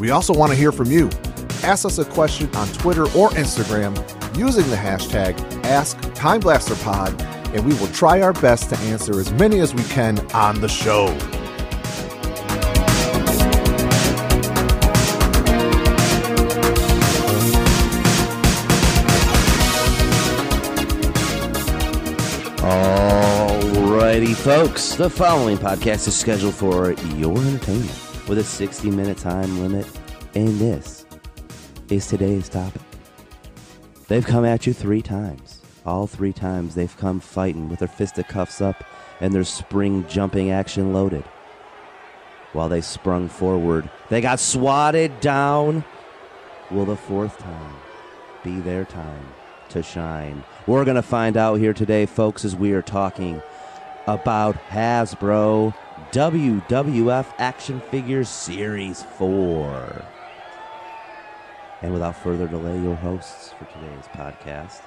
We also want to hear from you. Ask us a question on Twitter or Instagram using the hashtag AskTimeblasterPod, and we will try our best to answer as many as we can on the show. Alrighty, folks. The following podcast is scheduled for your entertainment with a 60-minute time limit, and this is today's topic. They've come at you three times. All three times they've come fighting with their fisticuffs up and their spring jumping action loaded. While they sprung forward, they got swatted down. Will the fourth time be their time to shine? We're going to find out here today, folks, as we are talking about Hasbro WWF Action Figure Series 4. And without further delay, your hosts for today's podcast,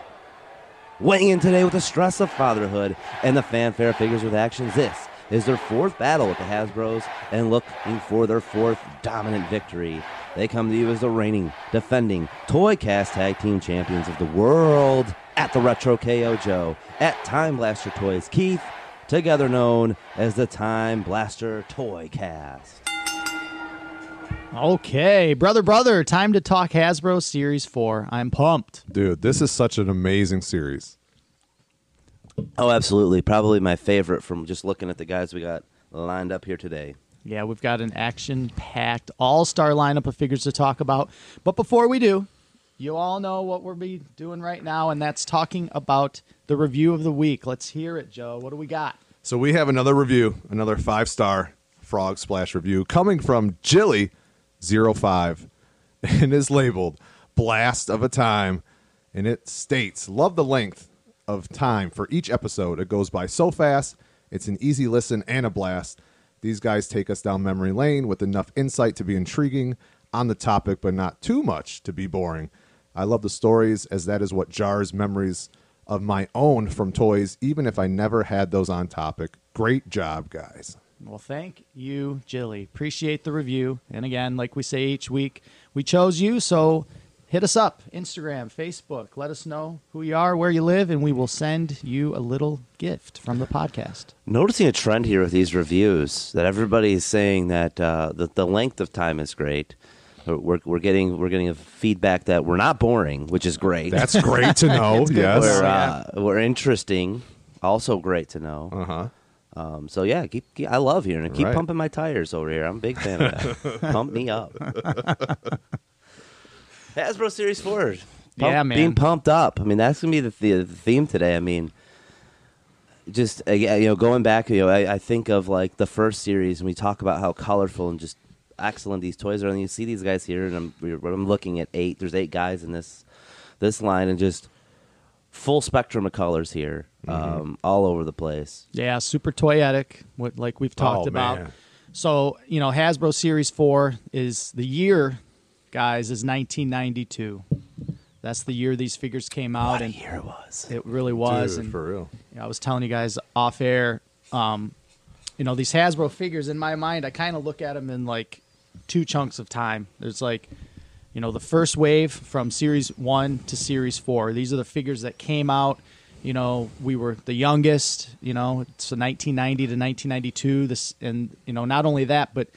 weighing in today with the stress of fatherhood and the fanfare figures with actions, this is their fourth battle with the Hasbros and looking for their fourth dominant victory. They come to you as the reigning, defending, Toycast Tag Team Champions of the World at the Retro KO Joe, at Time Blaster Toys Keith, together known as the Time Blaster Toycast. Okay, brother, time to talk Hasbro Series 4. I'm pumped. Dude, this is such an amazing series. Oh, absolutely. Probably my favorite from just looking at the guys we got lined up here today. Yeah, we've got an action-packed all-star lineup of figures to talk about. But before we do, you all know what we'll be doing right now, and that's talking about the review of the week. Let's hear it, Joe. What do we got? So we have another review, another 5-star Frog Splash review coming from Jilly05, and is labeled Blast of a Time, and it states, love the length of time for each episode. It goes by so fast. It's an easy listen and a blast. These guys take us down memory lane with enough insight to be intriguing on the topic, but not too much to be boring. I love the stories, as that is what jars memories of my own from toys, even if I never had those on topic. Great job, guys. Well, thank you, Jilly. Appreciate the review. And again, like we say each week, we chose you, so hit us up, Instagram, Facebook. Let us know who you are, where you live, and we will send you a little gift from the podcast. Noticing a trend here with these reviews, that everybody is saying that the length of time is great. We're getting a feedback that we're not boring, which is great. That's great to know. Yes, we're interesting. Also great to know. So yeah, I love hearing it. Keep pumping my tires over here. I'm a big fan of that. Pump me up. Hasbro Series 4. Yeah, man. Being pumped up. I mean, that's gonna be the theme today. I mean, just going back, I think of like the first series, and we talk about how colorful and just excellent these toys are, and you see these guys here, and I'm looking at 8. There's 8 guys in this line, and just full spectrum of colors here, all over the place. Yeah, super toyetic, like we've talked about. Man. So Hasbro Series 4 is the year, guys, is 1992. That's the year these figures came out. What a year it was! It really was, dude, and for real. I was telling you guys off air, these Hasbro figures. In my mind, I kind of look at them in like two chunks of time. There's like, the first wave from Series 1 to Series 4. These are the figures that came out. We were the youngest, so 1990 to 1992. Not only that, but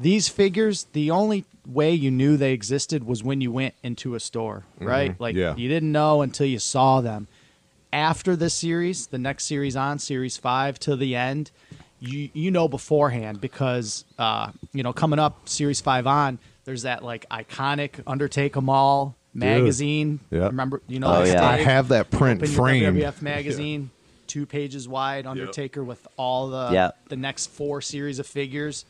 these figures, the only way you knew they existed was when you went into a store, right? Mm-hmm. Like you didn't know until you saw them. After this series, the next series on, Series 5 to the end, you know beforehand because, coming up, Series 5 on, there's that, like, iconic Undertaker Mall magazine. Yep. Remember, I have that print framed. WWF magazine, 2 pages wide, Undertaker with all the next 4 series of figures.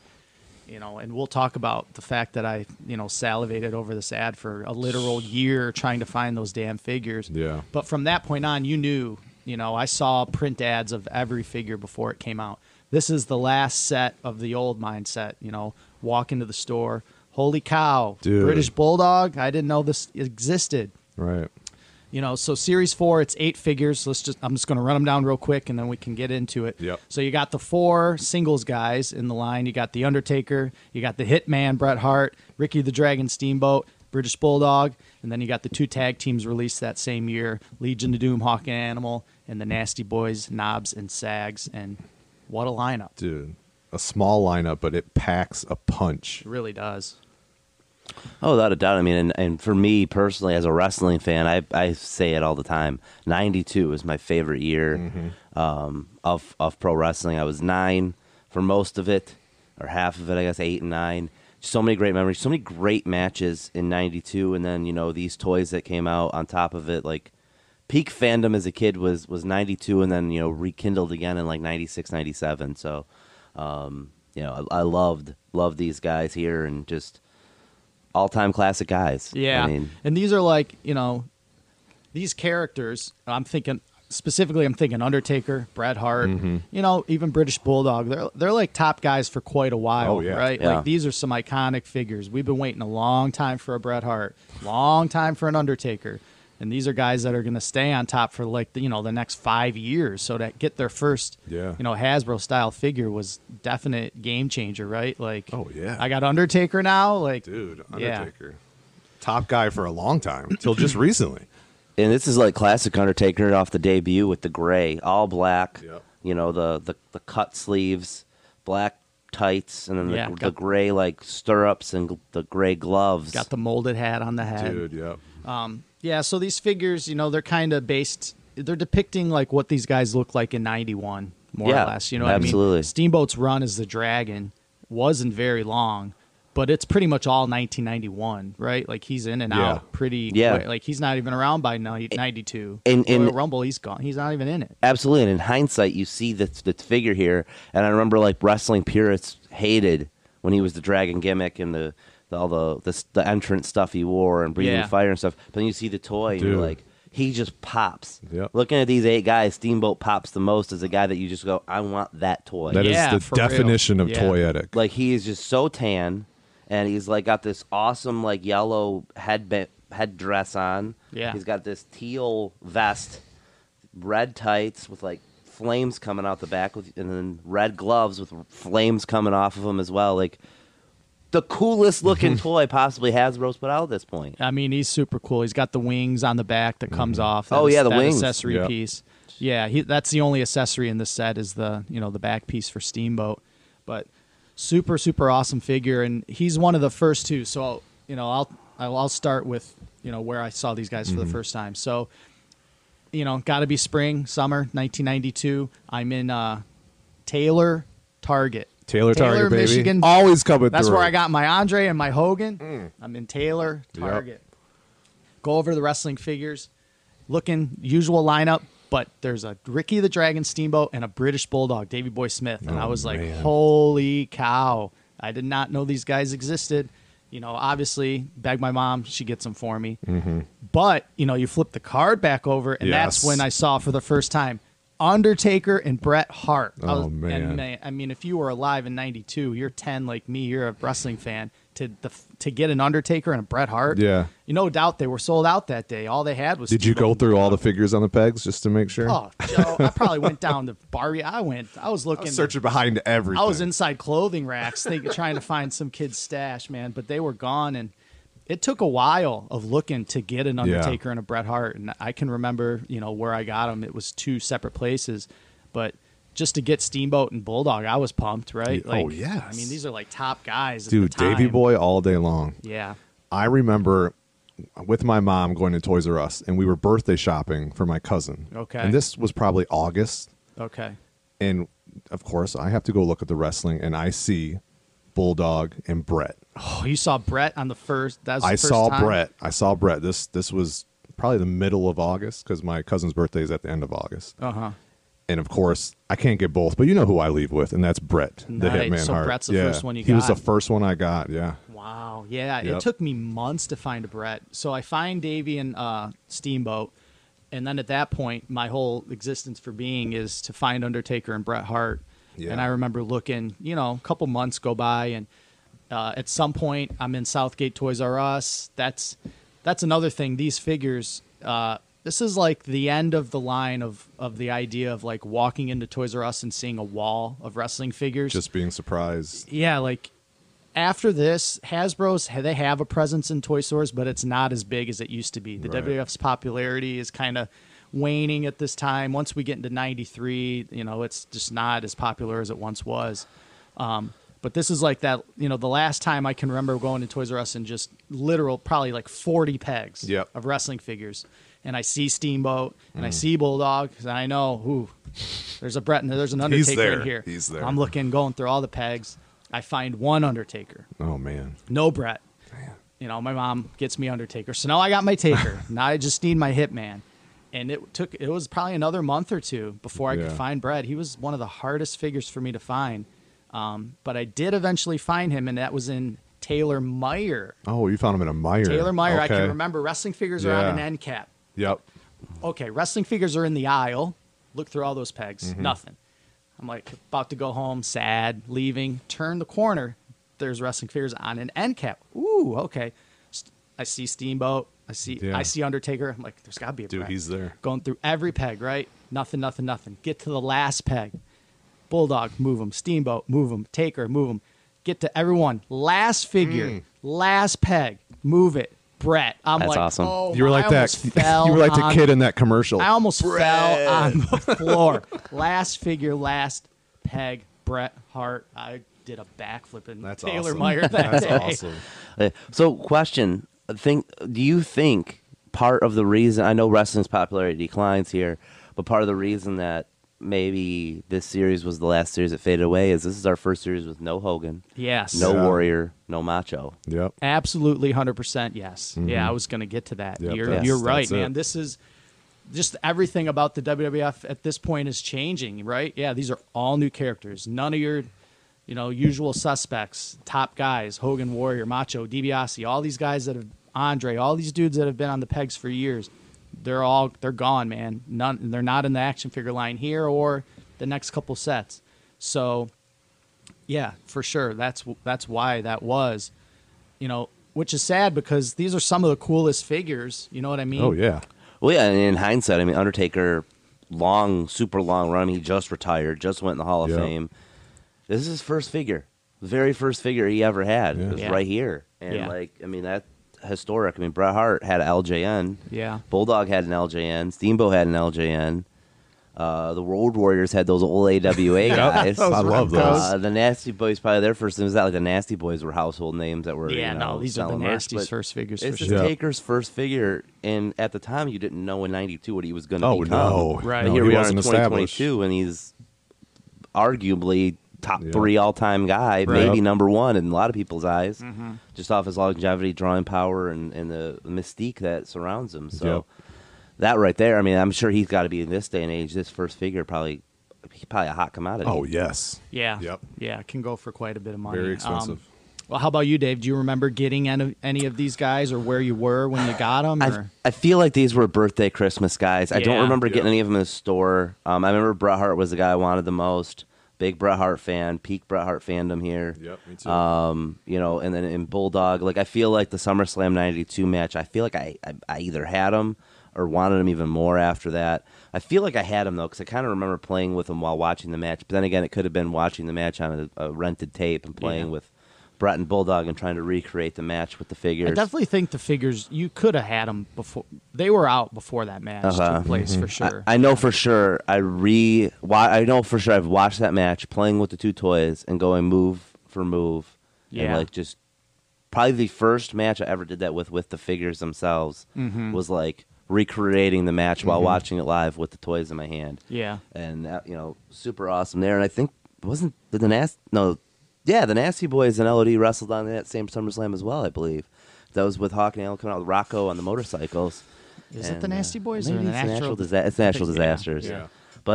you know, and we'll talk about the fact that I, you know, salivated over this ad for a literal year trying to find those damn figures. Yeah. But from that point on, you knew, you know, I saw print ads of every figure before it came out. This is the last set of the old mindset, you know, walk into the store. Holy cow, dude. British Bulldog. I didn't know this existed. Right. You know, so Series 4, it's 8 figures. Let's just, I'm just going to run them down real quick, and then we can get into it. Yep. So you got the 4 singles guys in the line. You got the Undertaker. You got the Hitman, Bret Hart, Ricky the Dragon Steamboat, British Bulldog. And then you got the 2 tag teams released that same year, Legion of Doom, Hawk and Animal, and the Nasty Boys, Knobbs and Sags. And what a lineup. Dude, a small lineup, but it packs a punch. It really does. Oh, without a doubt. I mean, and for me personally, as a wrestling fan, I say it all the time. 92 was my favorite year of pro wrestling. I was 9 for most of it, or half of it, I guess, 8 and 9. So many great memories, so many great matches in 92. And then, you know, these toys that came out on top of it, like peak fandom as a kid was 92 and then, you know, rekindled again in like 96, 97. So, you know, I loved these guys here and just... all-time classic guys. Yeah. I mean, and these are like, you know, these characters, I'm thinking, specifically I'm thinking Undertaker, Bret Hart, you know, even British Bulldog. They're like top guys for quite a while, right? Yeah. Like these are some iconic figures. We've been waiting a long time for a Bret Hart, long time for an Undertaker. And these are guys that are going to stay on top for like, the, you know, the next 5 years. So to get their first, you know, Hasbro-style figure was definite game changer, right? Like, oh, yeah. I got Undertaker now. Like, dude, Undertaker. Yeah. Top guy for a long time, until just recently. And this is like classic Undertaker off the debut with the gray, all black, you know, the cut sleeves, black tights, and then the, the gray, like, stirrups and the gray gloves. Got the molded hat on the head. Dude, yeah, so these figures, you know, they're kind of based, they're depicting like what these guys look like in 91, more or less. You know what I mean? Steamboat's run as the Dragon wasn't very long, but it's pretty much all 1991, right? Like he's in and out pretty quick. Like he's not even around by 92. In Royal Rumble, he's gone. He's not even in it. Absolutely. And in hindsight, you see the figure here. And I remember like wrestling purists hated when he was the Dragon gimmick and all the entrance stuff he wore and breathing fire and stuff. But then you see the toy, and you're like, he just pops. Yep. Looking at these 8 guys, Steamboat pops the most as a guy that you just go, I want that toy. That is the definition of toyetic. Like, he is just so tan, and he's, like, got this awesome, like, yellow headdress on. Yeah. He's got this teal vest, red tights with, like, flames coming out the back, and then red gloves with flames coming off of them as well. Like, the coolest looking toy possibly Hasbro's put out at this point. I mean, he's super cool. He's got the wings on the back that comes off. The wings accessory piece. Yeah, that's the only accessory in this set is the, you know, the back piece for Steamboat. But super, super awesome figure, and he's one of the first two. So you know, I'll start with, you know, where I saw these guys for the first time. So you know, got to be spring, summer, 1992. I'm in Taylor Target. Taylor Target, baby. Michigan. Always coming through. That's where I got my Andre and my Hogan. I'm in Taylor Target. Yep. Go over the wrestling figures. Looking, usual lineup, but there's a Ricky the Dragon Steamboat and a British Bulldog, Davey Boy Smith. And I was like, holy cow. I did not know these guys existed. You know, obviously, begged my mom. She gets them for me. But, you know, you flip the card back over, and that's when I saw for the first time Undertaker and Bret Hart. I mean, if you were alive in 92, you're 10 like me, you're a wrestling fan, to get an Undertaker and a Bret Hart. Yeah. You no doubt they were sold out that day. All they had was... Did you go through all the figures on the pegs just to make sure? Oh, Joe, I probably went down to Barbie. I was searching behind everything. I was inside clothing racks trying to find some kid's stash, man, but they were gone, and it took a while of looking to get an Undertaker and a Bret Hart, and I can remember, you know, where I got them. It was 2 separate places, but just to get Steamboat and Bulldog, I was pumped, right? Like, I mean, these are like top guys. Dude, Davey Boy all day long. Yeah. I remember with my mom going to Toys R Us, and we were birthday shopping for my cousin. Okay. And this was probably August. Okay. And, of course, I have to go look at the wrestling, and I see Bulldog and Bret. Oh, you saw Bret on the first. I saw Bret. This was probably the middle of August because my cousin's birthday is at the end of August. And, of course, I can't get both, but you know who I leave with, and that's Bret, the Hitman Hart. So Bret's the first one you got. He was the first one I got, yeah. Wow, yeah. Yep. It took me months to find a Bret. So I find Davey and Steamboat, and then at that point, my whole existence for being is to find Undertaker and Bret Hart. Yeah. And I remember looking, you know, a couple months go by, and at some point, I'm in Southgate Toys R Us. That's another thing. These figures... this is like the end of the line of the idea of like walking into Toys R Us and seeing a wall of wrestling figures. Just being surprised. Yeah, like after this, Hasbro's, they have a presence in toy stores, but it's not as big as it used to be. The right. WWF's popularity is kind of waning at this time. Once we get into 93, you know, it's just not as popular as it once was. But this is like that, you know, the last time I can remember going to Toys R Us and just literal, probably like 40 pegs yep. of wrestling figures. And I see Steamboat, and I see Bulldog, because I know, ooh, there's a Bret, there's an Undertaker in here. He's there. I'm looking, going through all the pegs. I find one Undertaker. Oh, man. No Bret. Man. You know, my mom gets me Undertaker. So now I got my Taker. Now I just need my Hitman. And it was probably another month or two before I could find Bret. He was one of the hardest figures for me to find. But I did eventually find him, and that was in Taylor Meijer. Oh, you found him in a Meijer. Taylor Meijer. Okay. I can remember wrestling figures are on an end cap. Yep. Okay, wrestling figures are in the aisle. Look through all those pegs. Nothing. I'm like about to go home, sad, leaving. Turn the corner. There's wrestling figures on an end cap. Ooh, okay. I see Steamboat. I see Undertaker. I'm like, there's got to be a dude. Peg. He's there. Going through every peg, right? Nothing. Get to the last peg. Bulldog, move him. Steamboat, move him. Taker, move him. Get to everyone. Last figure, last peg. Move it. Bret. That's like, awesome. Oh, you were like that. You were like the kid in that commercial. I almost fell on the floor. Last figure, last peg, Bret Hart. I did a backflip in Taylor Meijer that day. That's awesome. So, question: do you think part of the reason I know wrestling's popularity declines here, but part of the reason that maybe this series was the last series that faded away is this is our first series with no Hogan, no Warrior, no Macho. Yep, absolutely, 100%. Yes, yeah, I was going to get to that. Yep, you're right, man. It. This is just everything about the WWF at this point is changing, right? Yeah, these are all new characters. None of your, you know, usual suspects, top guys, Hogan, Warrior, Macho, DiBiase, all these guys that have Andre, all these dudes that have been on the pegs for years. They're gone, man. They're not in the action figure line here or the next couple sets. So, yeah, for sure, that's why that was, you know, which is sad because these are some of the coolest figures. You know what I mean? Oh yeah. Well, yeah. And in hindsight, I mean, Undertaker, super long run. He just retired, just went in the Hall of Fame. This is his first figure, very first figure he ever had. Yeah. It was right here, and like, I mean that. Historic. I mean, Bret Hart had an L.J.N. Yeah. Bulldog had an L.J.N. Steamboat had an L.J.N. The Road Warriors had those old AWA guys. I love those. The Nasty Boys, probably their first. It was not like the Nasty Boys were household names that were. Yeah, you know, no, these are the Nasty's first figures. It's the Taker's first figure, and at the time, you didn't know in '92 what he was going to become. Oh no! Right. No, here we are in 2022, and he's arguably top three all-time guy, maybe number one in a lot of people's eyes, just off his longevity, drawing power, and the mystique that surrounds him. So that right there, I mean, I'm sure he's got to be in this day and age, this first figure, probably a hot commodity. Oh, yes. Yeah. Yep. Yeah, it can go for quite a bit of money. Very expensive. Well, how about you, Dave? Do you remember getting any of these guys or where you were when you got them? I feel like these were birthday Christmas guys. Yeah. I don't remember getting any of them in the store. I remember Bret Hart was the guy I wanted the most. Big Bret Hart fan, peak Bret Hart fandom here. Yep, me too. You know, and then in Bulldog, like I feel like the SummerSlam '92 match, I feel like I either had him or wanted him even more after that. I feel like I had him though, because I kind of remember playing with him while watching the match. But then again, it could have been watching the match on a rented tape and playing with Bret and Bulldog and trying to recreate the match with the figures. I definitely think the figures, you could have had them before. They were out before that match took place for sure. I know for sure. I know for sure I've watched that match playing with the two toys and going move for move. Yeah. And like just probably the first match I ever did that with the figures themselves was like recreating the match while watching it live with the toys in my hand. Yeah. And that, you know, super awesome there. And I think wasn't the yeah, the Nasty Boys and LOD wrestled on that same SummerSlam as well, I believe. That was with Hawk and Al coming out with Rocco on the motorcycles. Is it the Nasty Boys or the Natural Disasters? It's Natural Disasters. Yeah.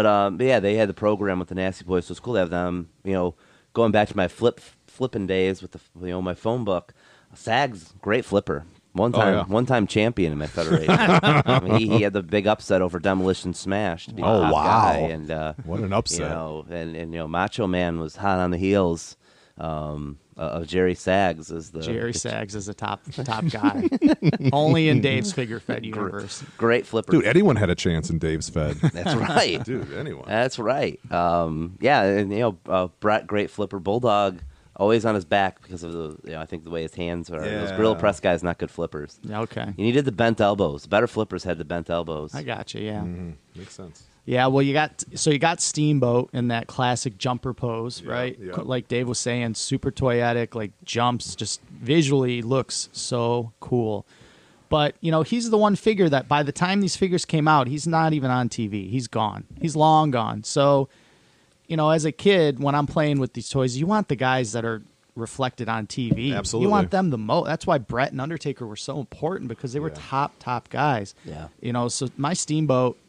But yeah, they had the program with the Nasty Boys, so it's cool to have them. You know, going back to my flipping days with the my phone book, Sags, great flipper. One time champion in my federation. I mean, he had the big upset over Demolition Smash to be the top guy. And what an upset! You know, and Macho Man was hot on the heels of Jerry Sags as the Sags is a top guy. Only in Dave's Figure Fed universe. Great flipper, dude. Anyone had a chance in Dave's Fed. That's right, dude. Anyone. That's right. Yeah, and Bret, great flipper, Bulldog. Always on his back because of I think the way his hands are. Yeah. Those Gorilla Press guys, not good flippers. Okay. You needed the bent elbows. Better flippers had the bent elbows. I got you. Yeah. Mm-hmm. Makes sense. Yeah. Well, you got Steamboat in that classic jumper pose, right? Yeah. Like Dave was saying, super toyetic, like jumps, just visually looks so cool. But he's the one figure that by the time these figures came out, he's not even on TV. He's gone. He's long gone. So. As a kid, when I'm playing with these toys, you want the guys that are reflected on TV. Absolutely. You want them the most. That's why Bret and Undertaker were so important, because they were top guys. Yeah. So my Steamboat,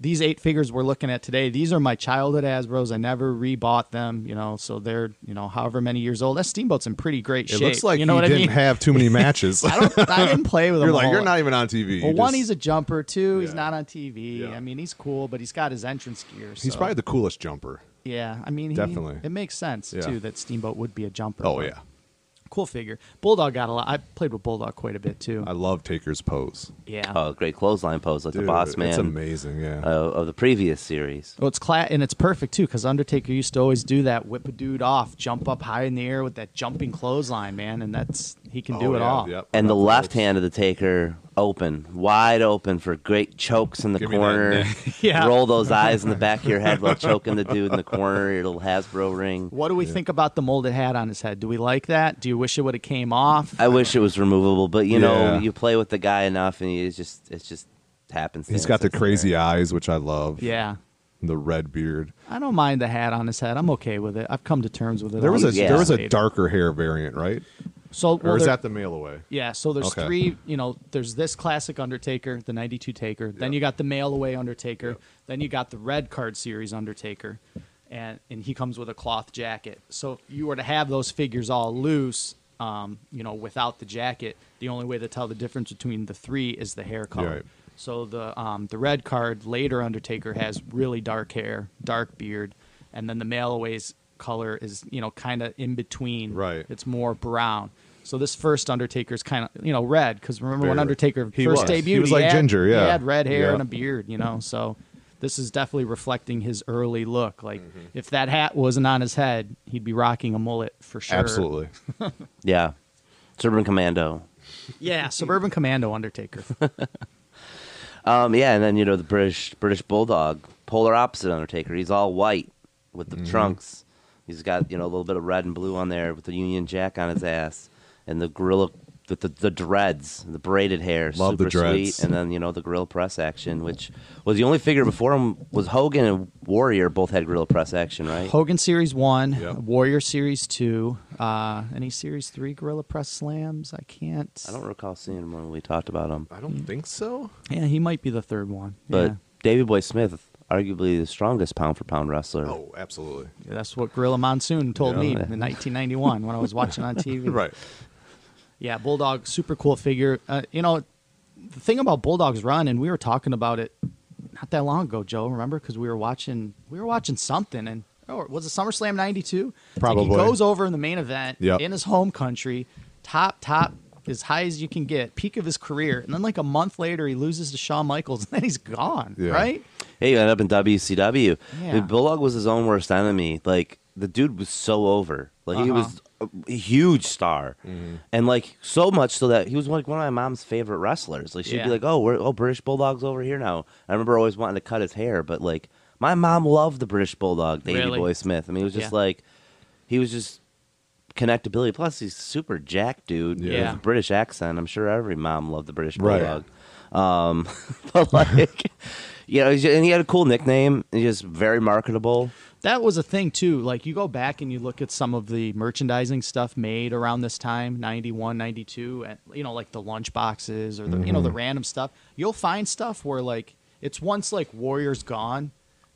these 8 figures we're looking at today, these are my childhood Hasbros. I never rebought them, so they're, however many years old. That Steamboat's in pretty great shape. It looks like you didn't have too many matches. I didn't play with them. You're not even on TV. Well, one, he's a jumper. 2, he's not on TV. Yeah. I mean, he's cool, but he's got his entrance gear. So. He's probably the coolest jumper. Yeah, I mean, definitely. It makes sense, too, that Steamboat would be a jumper. Oh, yeah. Cool figure. Bulldog got a lot. I played with Bulldog quite a bit too. I love Taker's pose. Yeah. Oh, great clothesline pose, like the Boss Man. It's amazing. Yeah. Of the previous series. Well, and it's perfect too, because Undertaker used to always do that: whip a dude off, jump up high in the air with that jumping clothesline, man, and he can do it all. Yep. And the left hand of the Taker. Open, wide open for great chokes in the corner. Yeah. Roll those eyes in the back of your head while choking the dude in the corner, your little Hasbro ring. What do we think about the molded hat on his head? Do we like that? Do you wish it would have came off? I wish it was removable, but you play with the guy enough and it just happens. He's got the crazy eyes, which I love. Yeah. The red beard. I don't mind the hat on his head. I'm okay with it. I've come to terms with it. There was a darker hair variant, right? So, or is that the mail away? Yeah, so there's three, there's this classic Undertaker, the 92 Taker. Yep. Then you got the mail away Undertaker. Yep. Then you got the red card series Undertaker. And he comes with a cloth jacket. So if you were to have those figures all loose, without the jacket, the only way to tell the difference between the three is the hair color. Right. So the red card later Undertaker has really dark hair, dark beard, and then the mail away's color is kind of in between. Right. It's more brown. So this first Undertaker's kind of red, because remember when Undertaker first debuted, he was like ginger. Yeah, he had red hair and a beard. So this is definitely reflecting his early look. Like if that hat wasn't on his head, he'd be rocking a mullet for sure. Absolutely. Yeah, Suburban Commando. Yeah, Suburban Commando Undertaker. Yeah, and then the British Bulldog, polar opposite Undertaker. He's all white with the trunks. He's got a little bit of red and blue on there with the Union Jack on his ass, and the gorilla with the dreads, the braided hair, love super the dreads. Sweet. And then the gorilla press action, which was the only figure before him was Hogan and Warrior both had gorilla press action, right? Hogan series 1, Warrior series 2, any series 3 gorilla press slams? I don't recall seeing him when we talked about him. I don't think so. Yeah, he might be the 3rd one. But Davey Boy Smith. Arguably the strongest pound-for-pound wrestler. Oh, absolutely. Yeah, that's what Gorilla Monsoon told me in 1991 when I was watching on TV. Right. Yeah, Bulldog, super cool figure. The thing about Bulldog's run, and we were talking about it not that long ago, Joe, remember? Because we were watching something, and was it SummerSlam 92? Probably. Like he goes over in the main event in his home country, top, as high as you can get, peak of his career, and then like a month later he loses to Shawn Michaels, and then he's gone, right? Hey, you end up in WCW. Yeah. Bulldog was his own worst enemy. Like, the dude was so over. Like, he was a huge star. Mm-hmm. And, like, so much so that he was, like, one of my mom's favorite wrestlers. Like, she'd be like, British Bulldog's over here now. I remember always wanting to cut his hair, but, like, my mom loved the British Bulldog, Davey Boy Smith. I mean, it was just, like, he was just connectability. Plus, he's super jacked, dude. Yeah. With a British accent. I'm sure every mom loved the British Bulldog. Right. But, like... and he had a cool nickname. He's just very marketable. That was a thing, too. Like, you go back and you look at some of the merchandising stuff made around this time, 91, 92, and, like the lunch boxes or the, the random stuff. You'll find stuff where, like, it's once, like, Warrior's gone,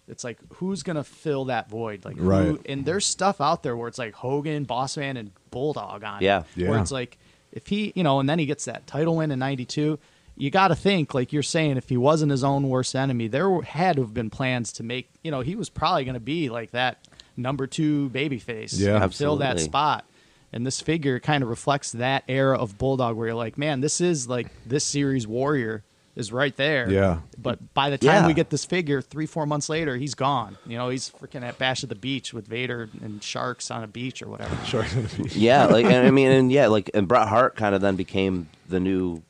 It's like, who's going to fill that void? Like, right. Who, and there's stuff out there where it's like Hogan, Boss Man, and Bulldog on it. Where it's like, if he, you know, and then he gets that title win in 92, you got to think, like you're saying, if he wasn't his own worst enemy, there had to have been plans to make, you know, he was probably going to be like that #2 babyface. Yeah, absolutely. Fill that spot. And this figure kind of reflects that era of Bulldog where you're like, man, this is like this series Warrior is right there. Yeah. But by the time we get this figure, 3-4 months later, he's gone. You know, he's freaking at Bash at the Beach with Vader and sharks on a beach or whatever. Sharks on a beach. Yeah, like, and I mean, and yeah, like, and Bret Hart kind of then became the new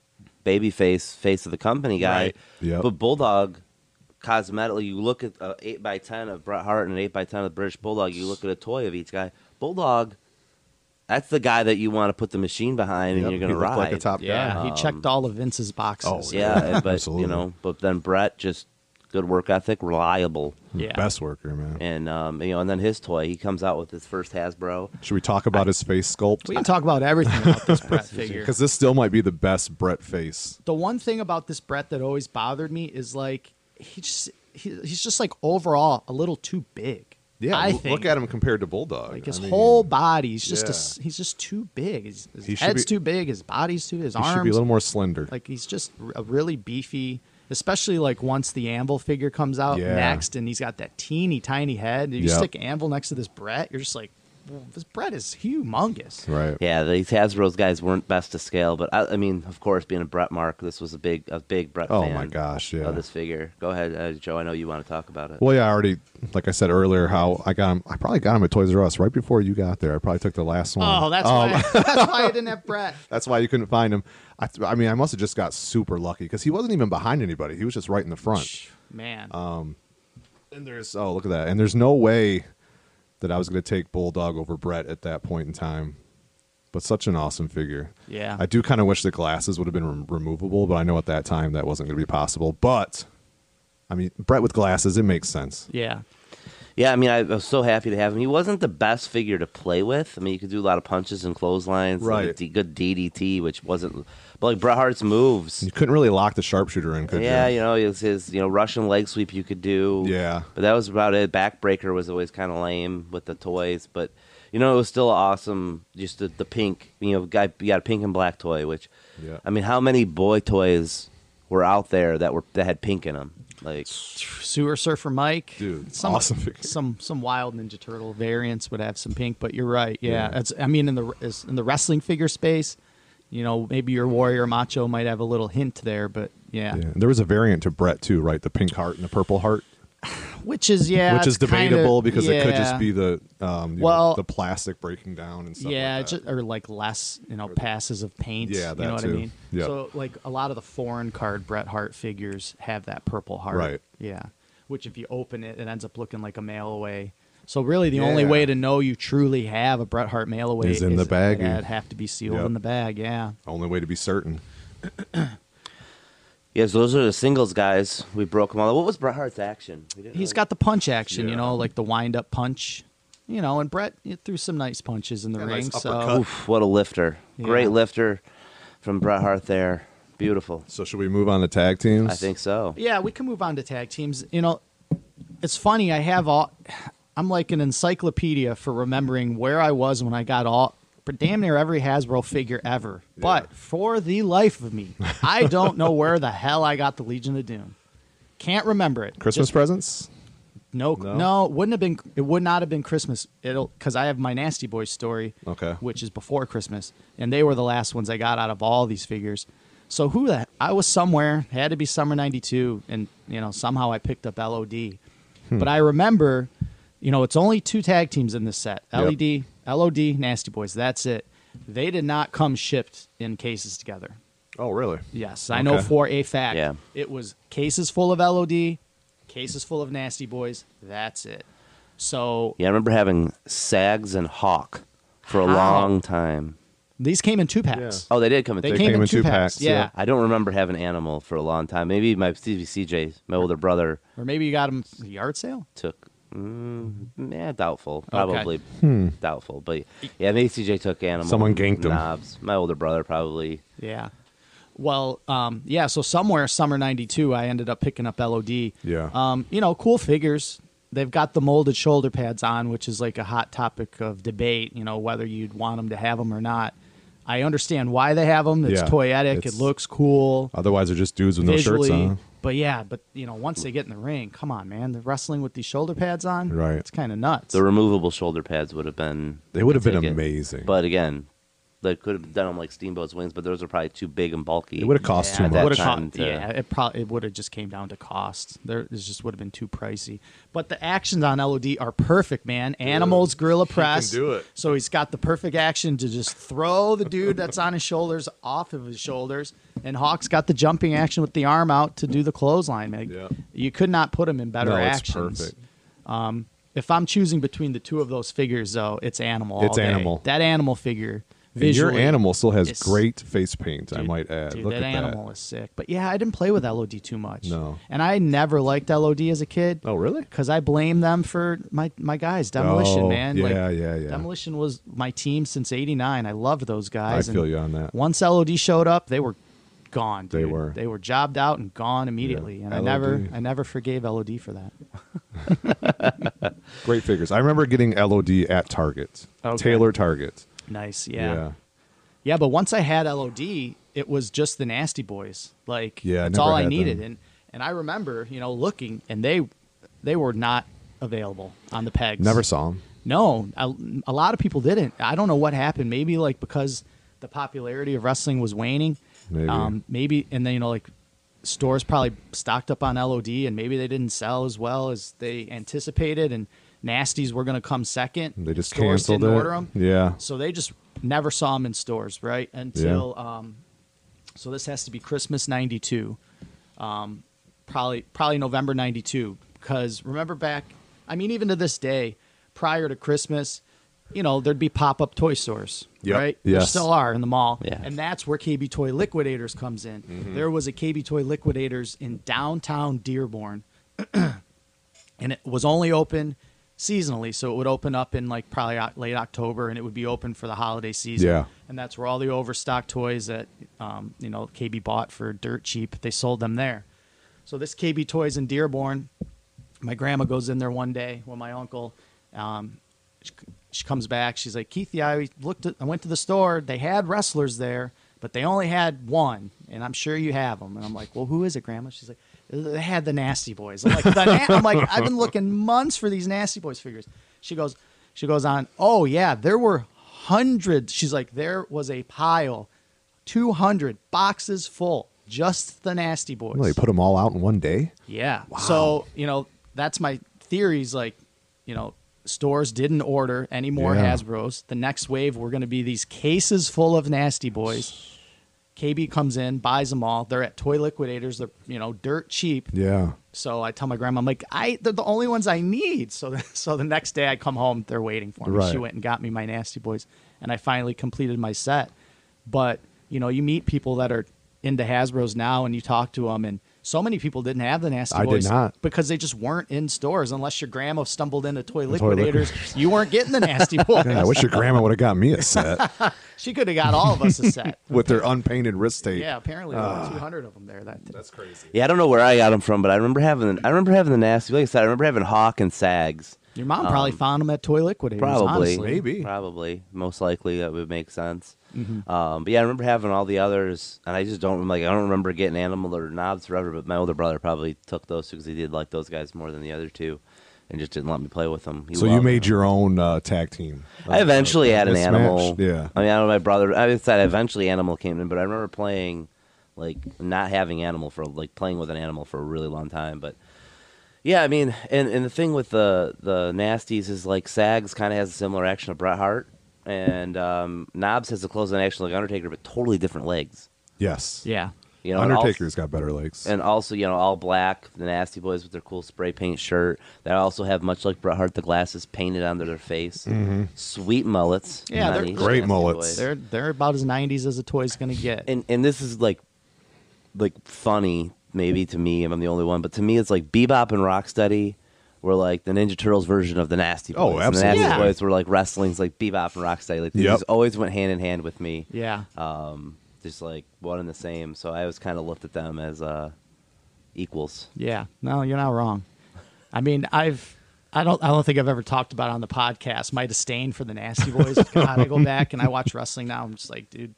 babyface, face of the company guy. Right. Yep. But Bulldog, cosmetically, you look at an 8x10 of Bret Hart and an 8x10 of British Bulldog, you look at a toy of each guy. Bulldog, that's the guy that you want to put the machine behind, and you're going to ride. Like a top guy. He checked all of Vince's boxes. Oh, yeah, but absolutely. You know, but then Bret, just good work ethic, reliable, best worker, man. And you know, and then his toy, he comes out with his first Hasbro. Should we talk about his face sculpt? We can talk about everything about this Bret figure, because this still might be the best Bret face. The one thing about this Bret that always bothered me is like he's just like overall a little too big. Yeah, I think. Look at him compared to Bulldog. Like his whole body, he's just too big. His head's too big. His body's too big. His arms should be a little more slender. Like he's just a really beefy, especially like once the Anvil figure comes out next, and he's got that teeny tiny head. If you stick Anvil next to this Bret, you're just like, this Bret is humongous. Right. Yeah, these Hasbro's guys weren't best to scale, but I mean, of course, being a Bret mark, this was a big Bret fan. Oh my gosh, yeah. Of this figure. Go ahead, Joe. I know you want to talk about it. Well, yeah, I already, like I said earlier, how I got him. I probably got him at Toys R Us right before you got there. I probably took the last one. Oh, that's why I didn't have Bret. That's why you couldn't find him. I mean, I must have just got super lucky because he wasn't even behind anybody. He was just right in the front. Man. And there's look at that, and there's no way that I was going to take Bulldog over Bret at that point in time. But such an awesome figure. Yeah. I do kind of wish the glasses would have been removable, but I know at that time that wasn't going to be possible. But, I mean, Bret with glasses, it makes sense. Yeah. Yeah, I mean, I was so happy to have him. He wasn't the best figure to play with. I mean, you could do a lot of punches and clotheslines. Right. And good DDT, which wasn't... But, like, Bret Hart's moves. You couldn't really lock the sharpshooter in, could you? Yeah, you know, his Russian leg sweep you could do. Yeah. But that was about it. Backbreaker was always kind of lame with the toys. But, you know, it was still awesome. Just the pink. You know, you got a pink and black toy, which... Yeah. I mean, how many boy toys were out there that had pink in them? Like Sewer Surfer Mike, dude, awesome figure. Some wild Ninja Turtle variants would have some pink, but you're right, That's, I mean, in the wrestling figure space, you know, maybe your Warrior Macho might have a little hint there, but yeah. There was a variant to Bret too, right? The pink heart and the purple heart, which is debatable kinda, because it could just be the the plastic breaking down and stuff. Yeah, like that. Just, or like less passes of paint. Yeah, that you know what too. I mean. Yep. So like a lot of the foreign card Bret Hart figures have that purple heart. Right. Yeah, which if you open it, it ends up looking like a mail away. So really, the only way to know you truly have a Bret Hart mail away is in the bag. It'd have to be sealed in the bag. Yeah. Only way to be certain. Yeah, so those are the singles, guys. We broke them all. What was Bret Hart's action? He's got the punch action, like the wind-up punch. You know, and Bret threw some nice punches in the ring. Nice uppercut. Oof, what a lifter. Yeah. Great lifter from Bret Hart there. Beautiful. So should we move on to tag teams? I think so. Yeah, we can move on to tag teams. You know, it's funny. I'm like an encyclopedia for remembering where I was when I got damn near every Hasbro figure ever. Yeah. But for the life of me, I don't know where the hell I got the Legion of Doom. Can't remember it. Christmas presents? No, wouldn't have been. It would not have been Christmas. Because I have my Nasty Boys story, which is before Christmas, and they were the last ones I got out of all these figures. So I was somewhere. Had to be summer '92, and somehow I picked up LOD. But I remember, it's only 2 tag teams in this set. LED. Yep. LOD, Nasty Boys, that's it. They did not come shipped in cases together. Oh, really? Yes, I know for a fact. Yeah. It was cases full of LOD, cases full of Nasty Boys, that's it. So yeah, I remember having Sags and Hawk for a long time. These came in 2-packs. Yeah. Oh, they did come in 2-packs. They came in 2-packs, yeah. I don't remember having Animal for a long time. Maybe my CJ, my older brother. Or maybe you got him at the yard sale? Doubtful. Probably doubtful. But yeah, maybe CJ took Animal. Someone ganked him. Knobbs. My older brother probably. Yeah. Well, so somewhere summer '92, I ended up picking up LOD. Yeah. Cool figures. they've got the molded shoulder pads on, which is like a hot topic of debate, you know, whether you'd want them to have them or not. I understand why they have them. It's toyetic. It looks cool. Otherwise, they're just dudes with visually, no shirts on. But, yeah, but, you know, once they get in the ring, come on, man. They're wrestling with these shoulder pads on. Right. It's kind of nuts. The removable shoulder pads would have been... They would have been amazing. But, again, they could have done them like Steamboat's wings, but those are probably too big and bulky. It would have cost too much. Yeah, it would have just came down to cost. It just would have been too pricey. But the actions on LOD are perfect, man. Animal's gorilla press. He can do it. So he's got the perfect action to just throw the dude that's on his shoulders off of his shoulders. And Hawk's got the jumping action with the arm out to do the clothesline. Like, you could not put him in better actions. It's perfect. If I'm choosing between the two of those figures, though, it's Animal. It's Animal. That Animal figure. Visually, your Animal still has great face paint, dude, I might add. Dude, Look at that animal is sick. But yeah, I didn't play with LOD too much. No. And I never liked LOD as a kid. Oh, really? Because I blame them for my guys, Demolition, man. Yeah. Demolition was my team since '89. I loved those guys. I feel you on that. Once LOD showed up, they were gone, dude. They were jobbed out and gone immediately. Yeah. And I never forgave LOD for that. Great figures. I remember getting LOD at Target. Okay. Taylor Target. Nice, yeah, but once I had LOD, it was just the Nasty Boys. Like, that's all I needed. And I remember, you know, looking, and they were not available on the pegs. Never saw them. No, a lot of people didn't. I don't know what happened. Maybe like because the popularity of wrestling was waning. Maybe, and then, you know, like stores probably stocked up on LOD, and maybe they didn't sell as well as they anticipated, and Nasties were going to come second. They just canceled it. Order them. Yeah. So they just never saw them in stores, right? Until so this has to be Christmas '92, probably November '92. Because remember back, I mean, even to this day, prior to Christmas, you know, there'd be pop-up toy stores, right? Yes. There still are in the mall. Yeah. And that's where KB Toy Liquidators comes in. Mm-hmm. There was a KB Toy Liquidators in downtown Dearborn, and it was only open seasonally, so it would open up in like probably late October, and it would be open for the holiday season. Yeah. And that's where all the overstock toys that you know, KB bought for dirt cheap, they sold them there. So this KB Toys in Dearborn, my grandma goes in there one day with my uncle. She comes back, she's like, Keith, I went to the store, they had wrestlers there, but they only had one, and I'm sure you have them. And I'm like, well, who is it, Grandma? She's like, they had the Nasty Boys. I'm like, I've been looking months for these Nasty Boys figures. She goes on, oh, yeah, there were hundreds. She's like, there was a pile, 200 boxes full, just the Nasty Boys. Well, they put them all out in one day? Yeah. Wow. So, you know, that's my theories. Like, you know, stores didn't order any more Hasbros. The next wave were going to be these cases full of Nasty Boys. KB comes in, buys them all. They're at Toy Liquidators. They're, you know, dirt cheap. Yeah. So I tell my grandma, I'm like, they're the only ones I need. So the next day I come home, they're waiting for me. Right. She went and got me my Nasty Boys, and I finally completed my set. But, you know, you meet people that are into Hasbros now, and you talk to them, and so many people didn't have the Nasty Boys. I did not. Because they just weren't in stores. Unless your grandma stumbled into Toy Liquidators, you weren't getting the Nasty Boys. God, I wish your grandma would have got me a set. She could have got all of us a set. With their unpainted wrist tape. Yeah, apparently there were 200 of them there. That's crazy. Yeah, I don't know where I got them from, but I remember having the Nasty. Like I said, I remember having Hawk and Sags. Your mom probably found them at Toy Liquidators. Probably. Honestly. Maybe. Probably. Most likely that would make sense. Mm-hmm. But yeah, I remember having all the others, and I just don't remember getting Animal or Knobs forever. But my older brother probably took those two because he did like those guys more than the other two, and just didn't let me play with them. So you made your own tag team. I eventually had an Animal. Yeah, I mean, I don't know, my brother. I said eventually Animal came in, but I remember playing, like not having Animal for like playing with an Animal for a really long time, but. Yeah, I mean, and the thing with the Nasties is like Sags kind of has a similar action to Bret Hart, and Knobbs has a close-in action like Undertaker, but totally different legs. Yes. Yeah. You know, Undertaker's got better legs. And also, you know, all black, the Nasty Boys with their cool spray paint shirt. They also have, much like Bret Hart, the glasses painted onto their face. Mm-hmm. Sweet mullets. Yeah, they're great mullets. They're about as 90s as a toy's going to get. And this is like funny. Maybe to me, I'm the only one, but to me, it's like Bebop and Rocksteady were like the Ninja Turtles version of the Nasty Boys. Oh, absolutely. And the Nasty Boys were like wrestling's like Bebop and Rocksteady. Like, these always went hand in hand with me. Yeah. Just like one and the same. So I always kind of looked at them as equals. Yeah. No, you're not wrong. I mean, I've I don't think I've ever talked about it on the podcast. My disdain for the Nasty Boys. God, I go back and I watch wrestling now. I'm just like, dude,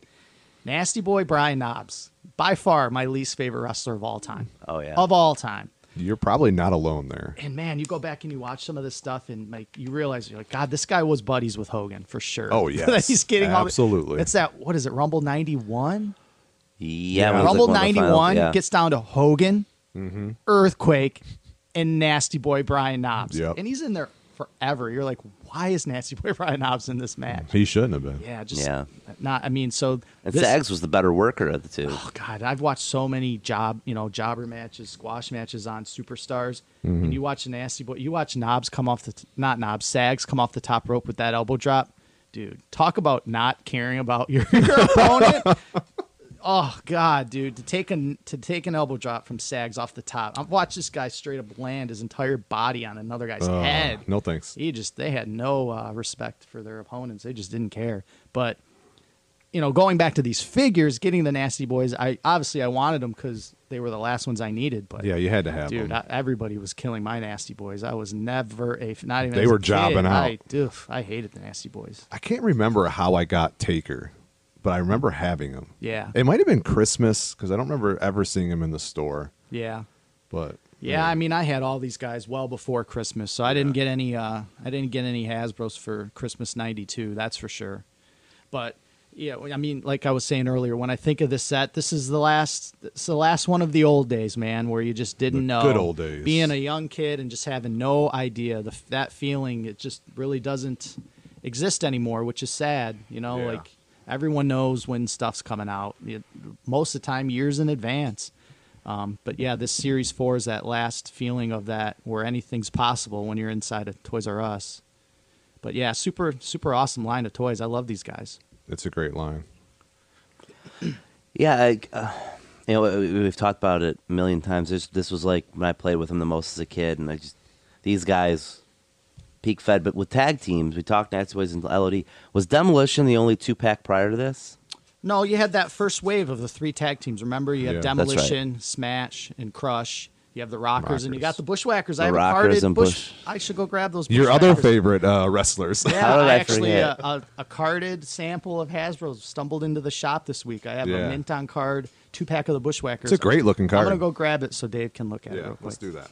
Nasty Boy Brian Knobbs, by far my least favorite wrestler of all time. Oh yeah, of all time. You're probably not alone there. And man, you go back and you watch some of this stuff, and like you realize you're like, God, this guy was buddies with Hogan for sure. Oh yeah, he's getting absolutely. It's that what is it? Rumble 91. Yeah, Rumble 91 gets down to Hogan, Earthquake, and Nasty Boy Brian Knobbs. Yep. And he's in there forever. You're like, why is Nasty Boy Brian Knobbs in this match? He shouldn't have been. Yeah, just not. I mean, so and Sags was the better worker of the two. Oh God, I've watched so many jobber matches, squash matches on Superstars, and you watch Nasty Boy, you watch Sags come off the top rope with that elbow drop, dude. Talk about not caring about your opponent. Oh God, dude! To take an elbow drop from Sags off the top. I've watched this guy straight up land his entire body on another guy's head. No thanks. They had no respect for their opponents. They just didn't care. But you know, going back to these figures, getting the Nasty Boys, I wanted them because they were the last ones I needed. But yeah, you had to have them. Dude, everybody was killing my Nasty Boys. I was never not even. They were jobbing out. I hated the Nasty Boys. I can't remember how I got Taker. But I remember having them. Yeah. It might have been Christmas because I don't remember ever seeing them in the store. Yeah. But yeah, I mean, I had all these guys well before Christmas, so I didn't get any. I didn't get any Hasbros for Christmas '92. That's for sure. But yeah, I mean, like I was saying earlier, when I think of this set, this is the last. It's the last one of the old days, man, where you just didn't know. Good old days. Being a young kid and just having no idea that feeling, it just really doesn't exist anymore, which is sad. You know, like. Everyone knows when stuff's coming out, most of the time years in advance. But yeah, this Series 4 is that last feeling of that where anything's possible when you're inside of Toys R Us. But yeah, super, super awesome line of toys. I love these guys. It's a great line. Yeah, you know, we've talked about it a million times. This was like when I played with them the most as a kid, and these guys... peak fed, but with tag teams, we talked Nasty Boys and LOD. Was Demolition the only two-pack prior to this? No, you had that first wave of the three tag teams. Remember, you had Demolition, Smash, and Crush. You have the Rockers, and you got the Bushwhackers. The Rockers and Bush. I should go grab those. Your other favorite wrestlers. Yeah, how did I actually a carded sample of Hasbro's stumbled into the shop this week. I have a mint on card. Two-pack of the Bushwhackers. It's a great-looking card. I'm going to go grab it so Dave can look at it real quick. Let's do that.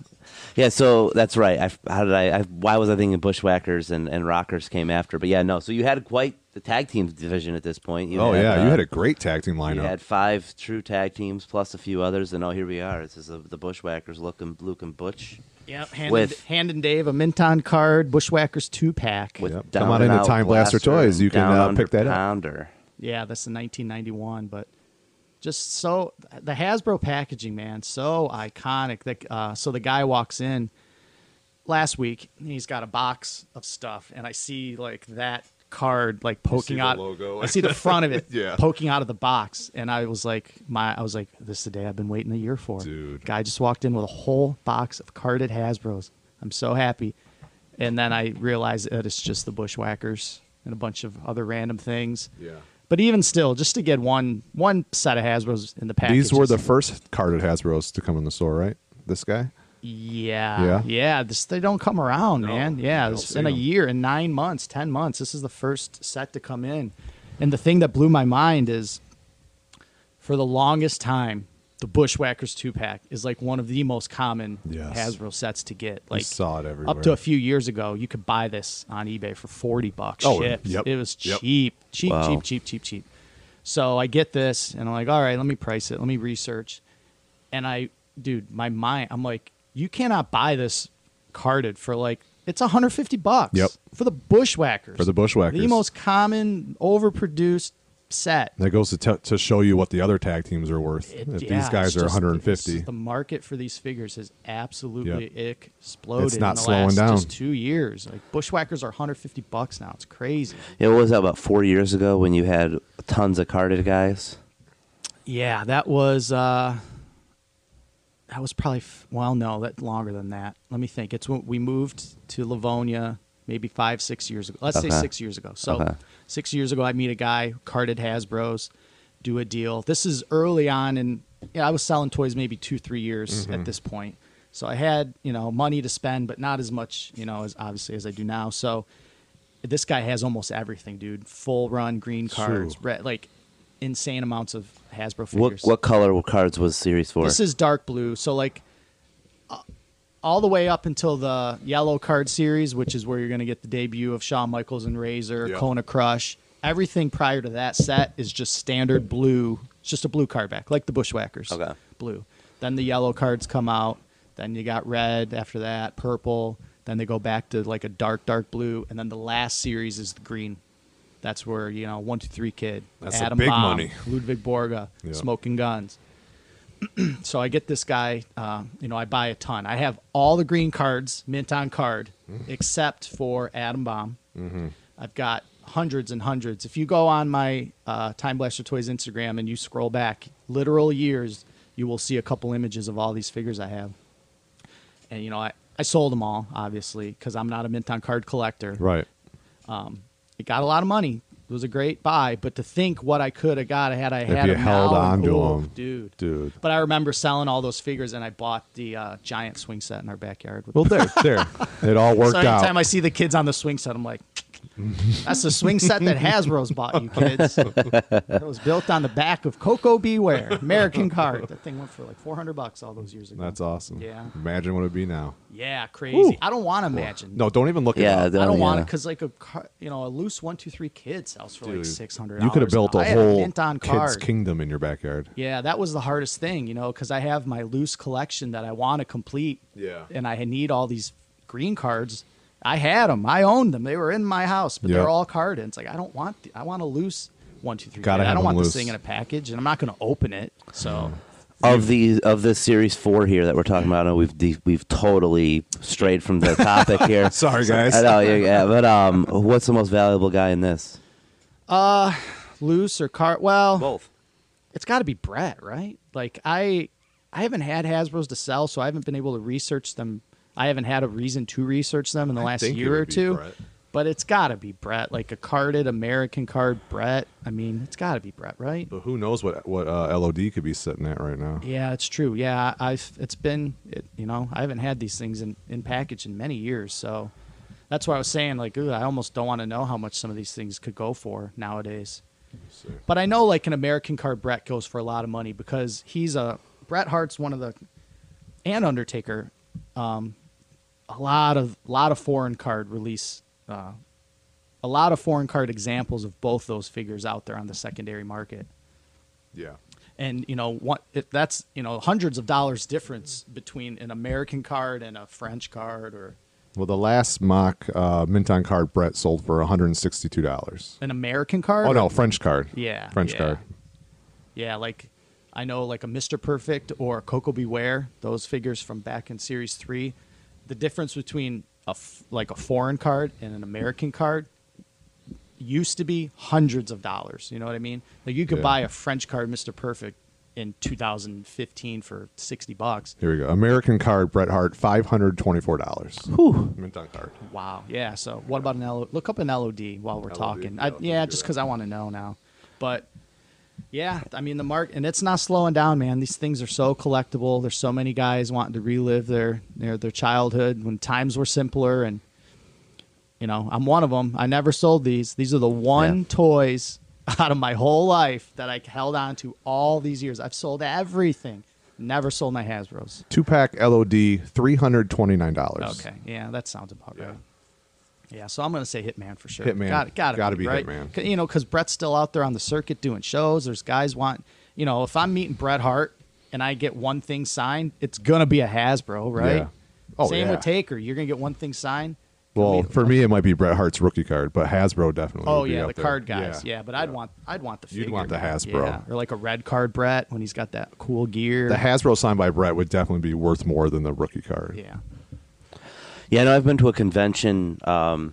Yeah, so that's right. Why was I thinking Bushwhackers and Rockers came after? But yeah, no, so you had quite the tag team division at this point. You had a great tag team lineup. You had five true tag teams plus a few others, and here we are. This is the Bushwhackers, Luke and Butch. Yep, Hand and Dave, a Minton card, Bushwhackers two-pack. Come on into Time Blaster Toys. You can pick that up. Yeah, that's in 1991, but... just so the Hasbro packaging, man, so iconic. So the guy walks in last week, and he's got a box of stuff, and I see like that card like poking out. Logo. I see the front of it poking out of the box, and I was like, this is the day I've been waiting a year for. Dude, guy just walked in with a whole box of carded Hasbros. I'm so happy, and then I realized that it's just the Bushwhackers and a bunch of other random things. Yeah. But even still, just to get one set of Hasbro's in the package. These were the first carded Hasbros to come in the store, right? This guy? Yeah. They don't come around, man. Yeah, it's been a year, in 9 months, 10 months. This is the first set to come in. And the thing that blew my mind is, for the longest time, the Bushwhackers 2-pack is like one of the most common Hasbro sets to get. Like, you saw it everywhere. Up to a few years ago, you could buy this on eBay for $40 shipped. Yep. It was cheap. Cheap. So I get this, and I'm like, all right, let me price it. Let me research. And I'm like, you cannot buy this carded for like, it's $150 for the Bushwhackers. For the Bushwhackers. The most common, overproduced set. That goes to show you what the other tag teams are worth. These guys are 150. The market for these figures has absolutely exploded. It's not slowing down. Just 2 years. Like, Bushwhackers are $150 now. It's crazy. Yeah, what was that, about 4 years ago when you had tons of carded guys? Yeah, that was probably longer than that. Let me think. It's when we moved to Livonia. Maybe 5-6 years ago. Let's say 6 years ago. So 6 years ago, I meet a guy, carded Hasbros, do a deal. This is early on, and I was selling toys maybe 2-3 years at this point. So I had, you know, money to spend, but not as much, you know, as obviously as I do now. So this guy has almost everything, dude. Full run, green cards, red, like insane amounts of Hasbro figures. What color cards was series four? This is dark blue. So like all the way up until the yellow card series, which is where you're going to get the debut of Shawn Michaels and Razor, yeah. Kona Crush. Everything prior to that set is just standard blue. It's just a blue card back, like the Bushwhackers. Okay. Blue. Then the yellow cards come out. Then you got red after that, purple. Then they go back to like a dark blue. And then the last series is the green. That's where, you know, 1, 2, 3 Kid, that's Adam Bomb, money. Ludwig Borga, yeah. Smoking Guns. So I get this guy, you know, I buy a ton. I have all the green cards, mint on card, except for Adam Bomb. Mm-hmm. I've got hundreds and hundreds. If you go on my Time Blaster Toys Instagram and you scroll back literal years, you will see a couple images of all these figures I have. And, you know, I sold them all, obviously, because I'm not a mint on card collector. Right. It got a lot of money. It was a great buy. But to think what I could have got had I them held now, on to them. Dude. But I remember selling all those figures, and I bought the giant swing set in our backyard. Well, there. It all worked out. Every time I see the kids on the swing set, I'm like, that's the swing set that Hasbro's bought you, kids. It was built on the back of Coco Beware, American card. That thing went for like $400 all those years ago. That's awesome. Yeah. Imagine what it'd be now. Yeah, crazy. Ooh. I don't want to imagine. No, don't even look at it. I don't want it because like a loose 1, 2, 3 Kid sells for like $600. You could have built a whole kids kingdom in your backyard. Yeah, that was the hardest thing, you know, because I have my loose collection that I want to complete. Yeah. And I need all these green cards. I had them. I owned them. They were in my house, but they're all carded. It's like, I don't want I want a loose 1, 2, 3. I don't want this thing in a package, and I'm not going to open it. So, of the series 4 here that we're talking about, we've totally strayed from the topic here. Sorry, guys. I know, yeah, but what's the most valuable guy in this? Loose or card? Well, both. It's got to be Bret, right? Like I haven't had Hasbros to sell, so I haven't been able to research them. I haven't had a reason to research them in the last year or two, Bret. But it's got to be Bret, like a carded American card Bret. I mean, it's got to be Bret, right? But who knows what LOD could be sitting at right now? Yeah, it's true. Yeah, I haven't had these things in package in many years, so that's why I was saying like, I almost don't want to know how much some of these things could go for nowadays. But I know like an American card Bret goes for a lot of money because Bret Hart's one of the and Undertaker. A lot of foreign card release, a lot of foreign card examples of both those figures out there on the secondary market. Yeah, and you know that's hundreds of dollars difference between an American card and a French card or. Well, the last mock mint on card Bret sold for $162. An American card? Oh no, French card. Yeah, French card. Yeah, like. I know like a Mr. Perfect or Coco Beware, those figures from back in Series 3. The difference between a foreign card and an American card used to be hundreds of dollars. You know what I mean? Like you could buy a French card Mr. Perfect in 2015 for $60. Here we go. American card Bret Hart, $524. Whew. Mint on card. Wow. Yeah. So what about an LOD? Look up an LOD while we're talking. Just because I want to know now. But... yeah, I mean, the market, and it's not slowing down, man. These things are so collectible. There's so many guys wanting to relive their childhood when times were simpler. And, you know, I'm one of them. I never sold these. These are the one toys out of my whole life that I held on to all these years. I've sold everything. Never sold my Hasbros. 2-pack LOD, $329. Okay, yeah, that sounds about right. Yeah, so I'm going to say Hitman for sure. Hitman. Gotta be right? Hitman. You know, because Bret's still out there on the circuit doing shows. There's guys if I'm meeting Bret Hart and I get one thing signed, it's going to be a Hasbro, right? Yeah. Oh, same with Taker. You're going to get one thing signed. Well, for me, it might be Bret Hart's rookie card, but Hasbro definitely. Oh, yeah, the card guys. Yeah, but I'd want the figure. You'd want the Hasbro. Yeah. Or like a red card Bret when he's got that cool gear. The Hasbro signed by Bret would definitely be worth more than the rookie card. Yeah. Yeah, no, I've been to a convention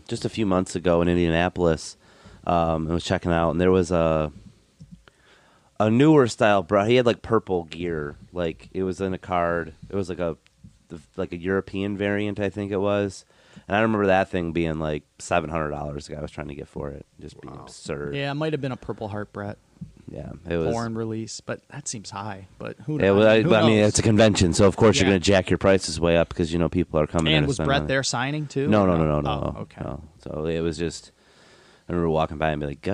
just a few months ago in Indianapolis and was checking out, and there was a newer style Bret. He had like purple gear, like it was in a card. It was like a European variant, I think it was. And I remember that thing being like $700 the guy was trying to get for it, just being absurd. Yeah, it might have been a Purple Heart Bret. Yeah, it was foreign release, but that seems high. But who knows? I mean, it's a convention, so of course you're going to jack your prices way up because, you know, people are coming. And was Brett there signing too? No. Oh, okay. No. So it was just, I remember walking by and be like,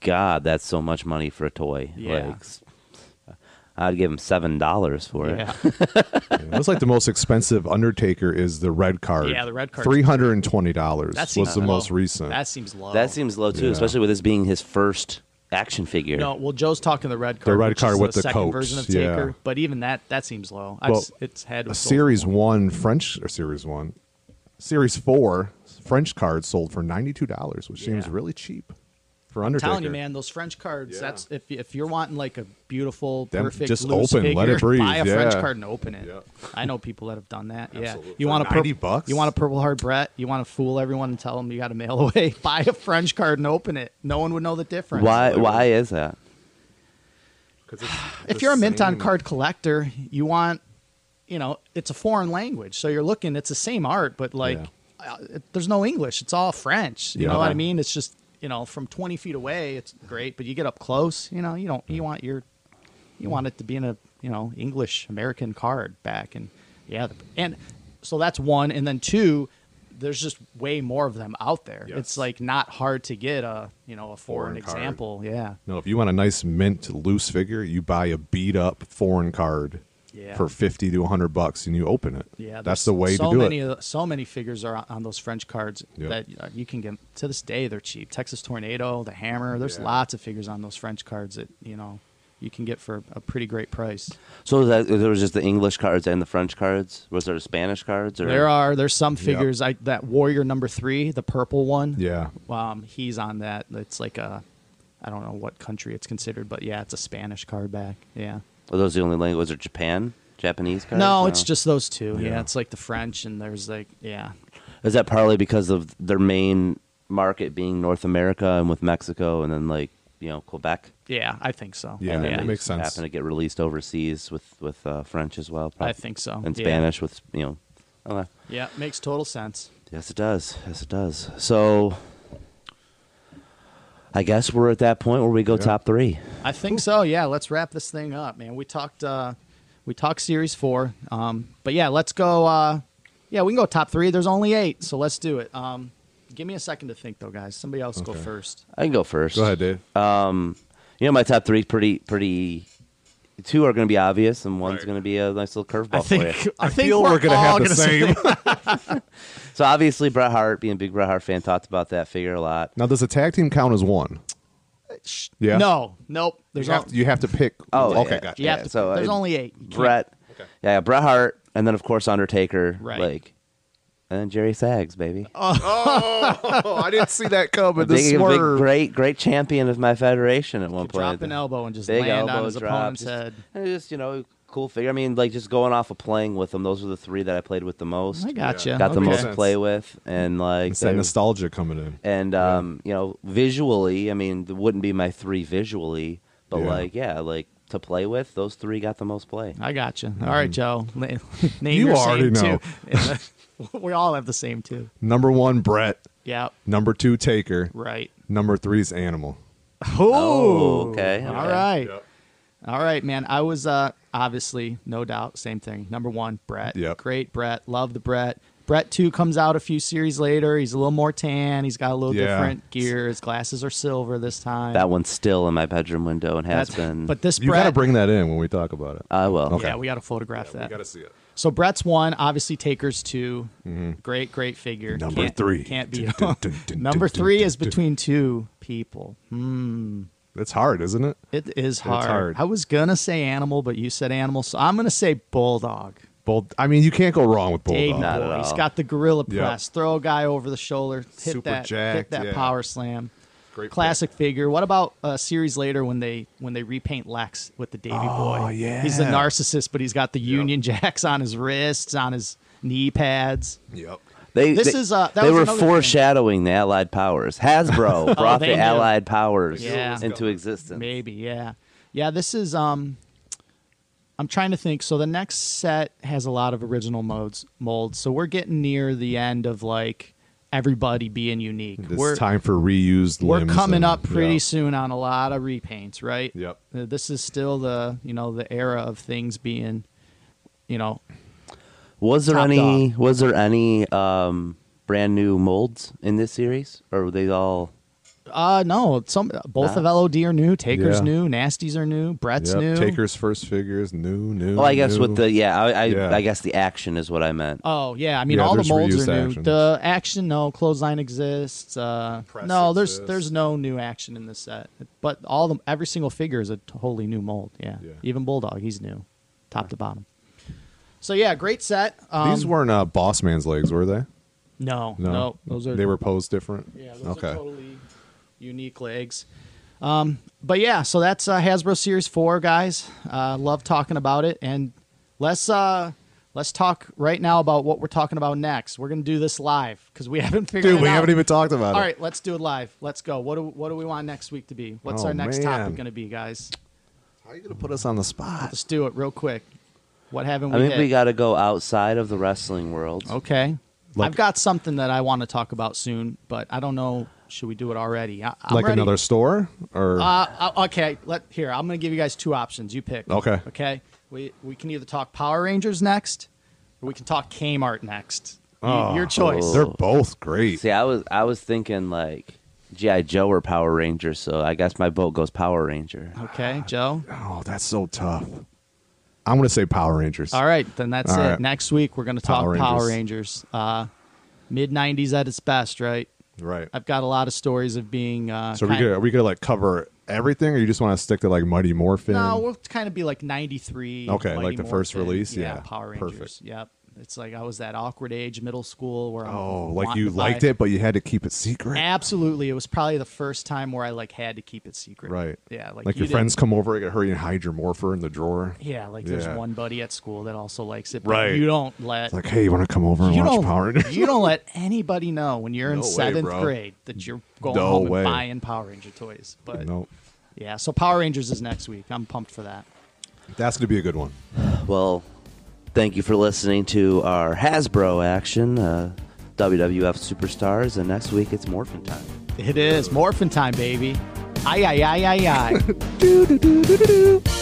God, that's so much money for a toy. Yeah. Like, I'd give him $7 for it. Yeah. That's like the most expensive Undertaker is the red card. Yeah, the red card. $320 was the most recent. That seems low. That seems low too, especially with this being his first action figure. No, well, Joe's talking the red card. The red card with the second coats version of Taker, but even that seems low. Well, it's had a series four French card sold for $92, which seems really cheap for Undertaker. I'm telling you, man, those French cards. That's if you're wanting like a beautiful, perfect, just loose open, figure, let it breathe. Buy a French card and open it. Yeah. I know people that have done that. Absolutely. Yeah, you want $90? You want a Purple Heart Brett? You want to fool everyone and tell them you got a mail away? Buy a French card and open it. No one would know the difference. Why is that? Because if you're a mint on card collector, you want, you know, it's a foreign language, so you're looking. It's the same art, but like, there's no English. It's all French. You know what I mean? It's just. You know, from 20 feet away, it's great, but you get up close, you know, you want it to be in a, you know, English American card back. And and so that's one. And then two, there's just way more of them out there. Yes. It's like not hard to get a foreign example. Card. Yeah. No, if you want a nice mint loose figure, you buy a beat up foreign card for $50 to $100 and you open it. Yeah. That's the way to do it. So many figures are on those French cards that you can get. To this day, they're cheap. Texas Tornado, the Hammer. There's lots of figures on those French cards that, you know, you can get for a pretty great price. So there was just the English cards and the French cards? Was there Spanish cards? Or? There's some figures. Yep. That Warrior #3, the purple one. Yeah. He's on that. It's like a, I don't know what country it's considered, but yeah, it's a Spanish card back. Yeah. Are those the only language? Or Japanese cards? No, it's just those two. Yeah, it's like the French, and there's like, Is that partly because of their main market being North America and with Mexico and then like, you know, Quebec? Yeah, I think so. Yeah, and it makes sense. Happen to get released overseas with French as well. Probably. I think so. And Spanish with, you know. Okay. Yeah, it makes total sense. Yes, it does. Yes, it does. So I guess we're at that point where we go top three. I think so. Yeah, let's wrap this thing up, man. We talked series four, but yeah, let's go. We can go top three. There's only 8, so let's do it. Give me a second to think, though, guys. Somebody else go first. I can go first. Go ahead, Dave. You know, my top three, pretty. 2 are going to be obvious, and 1's going to be a nice little curveball for you. I think feel we're going to have the same. So obviously, Bret Hart, being a big Bret Hart fan, talked about that figure a lot. Now, does the tag team count as one? Yeah. No. Nope. There's you have to pick. Oh, okay, gotcha. So there's only 8. Bret. Okay. Yeah, Bret Hart, and then of course Undertaker. Right. Like, and then Jerry Sags, baby. Oh, I didn't see that coming. Great champion of my federation at one point. Drop an elbow and just big land on his opponent's head. Just, you know, cool figure. I mean, like, just going off of playing with them, those were the 3 that I played with the most. I gotcha. Got the most play with. And, like, it's that nostalgia coming in. And, you know, visually, I mean, it wouldn't be my 3 visually, but, like, to play with, those 3 got the most play. I gotcha. All right, Joe. Name you already know. We all have the same 2. Number 1, Brett. Yeah. Number 2, Taker. Right. Number 3's Animal. Oh, okay. All right. Yep. All right, man. I was obviously, no doubt, same thing. Number 1, Brett. Yep. Great Brett. Love the Brett. Brett 2 comes out a few series later. He's a little more tan. He's got a little different gear. His glasses are silver this time. That one's still in my bedroom window and has been. But this Brett, you got to bring that in when we talk about it. I will. Okay. Yeah, we got to photograph that. We got to see it. So Brett's 1, obviously Taker's 2. Mm-hmm. Great figure. Number 3. Can't be. Number 3 is between 2 people. That's hard, isn't it? It is hard. I was going to say Animal, but you said Animal. So I'm going to say Bulldog. I mean, you can't go wrong with Bulldog. Not at all. He's got the gorilla press. Throw a guy over the shoulder. Hit that power slam. Great classic figure. What about a series later when they repaint Lex with the Davy Boy? Oh, yeah. He's the narcissist, but he's got the Union Jacks on his wrists, on his knee pads. Yep. They were foreshadowing the Allied Powers. Hasbro brought the Allied Powers into existence. Maybe, yeah. Yeah, this is... I'm trying to think. So the next set has a lot of original molds. So we're getting near the end of like... everybody being unique. It's time for reused limbs. We're coming up pretty soon on a lot of repaints, right? Yep. This is still the, you know, the era of things being, you know. Was there any brand new molds in this series, or were they all? No. Both of LOD are new. Taker's new. Nasty's are new. Brett's new. Taker's first figures new. Well, I guess with the I guess the action is what I meant. Oh yeah, I mean all the molds are new. Action. The action, no clothesline exists. There's no new action in this set. But every single figure is a totally new mold. Yeah. Even Bulldog, he's new, top to bottom. So yeah, great set. These weren't Boss Man's legs, were they? No. They were posed different. Yeah, those are totally unique legs. But yeah, so that's Hasbro Series 4, guys. Love talking about it, and let's talk right now about what we're talking about next. We're gonna do this live because we haven't figured it out. Dude, we haven't even talked about it. All right, let's do it live. Let's go. What do we want next week to be? What's our next topic gonna be, guys? How are you gonna put us on the spot? Let's do it real quick. What haven't we? I think we gotta go outside of the wrestling world. Okay. Like, I've got something that I want to talk about soon, but I don't know. Should we do it already? I'm ready. Another store, or okay. I'm going to give you guys two options. You pick. Okay. We can either talk Power Rangers next, or we can talk Kmart next. Your choice. They're both great. See, I was thinking like G.I. Joe or Power Rangers, so I guess my vote goes Power Ranger. Okay, Joe. Oh, that's so tough. I'm going to say Power Rangers. All right, then that's it. Next week, we're going to talk Power Rangers. Mid-90s at its best, right? Right. I've got a lot of stories of being... so are we going to like cover everything, or you just want to stick to like Mighty Morphin? No, we'll kind of be like 93. Okay, Mighty like the Morphin, first release? Yeah, Power Rangers. Perfect. Yep. It's like I was that awkward age, middle school, where you liked it, but you had to keep it secret. Absolutely, it was probably the first time where I like had to keep it secret. Right? Yeah, like your friends come over, you gotta hurry and hide your morpher in the drawer. Yeah, there's one buddy at school that also likes it. But right? You don't let it's like, hey, you want to come over and watch Power Rangers? You don't let anybody know when you're in seventh grade that you're going home and buying Power Ranger toys. But yeah, so Power Rangers is next week. I'm pumped for that. That's gonna be a good one. Well. Thank you for listening to our Hasbro action, WWF Superstars, and next week it's Morphin Time. It is Morphin Time, baby. Ay, ay, ay, ay, ay. Do, do, do, do, do, do.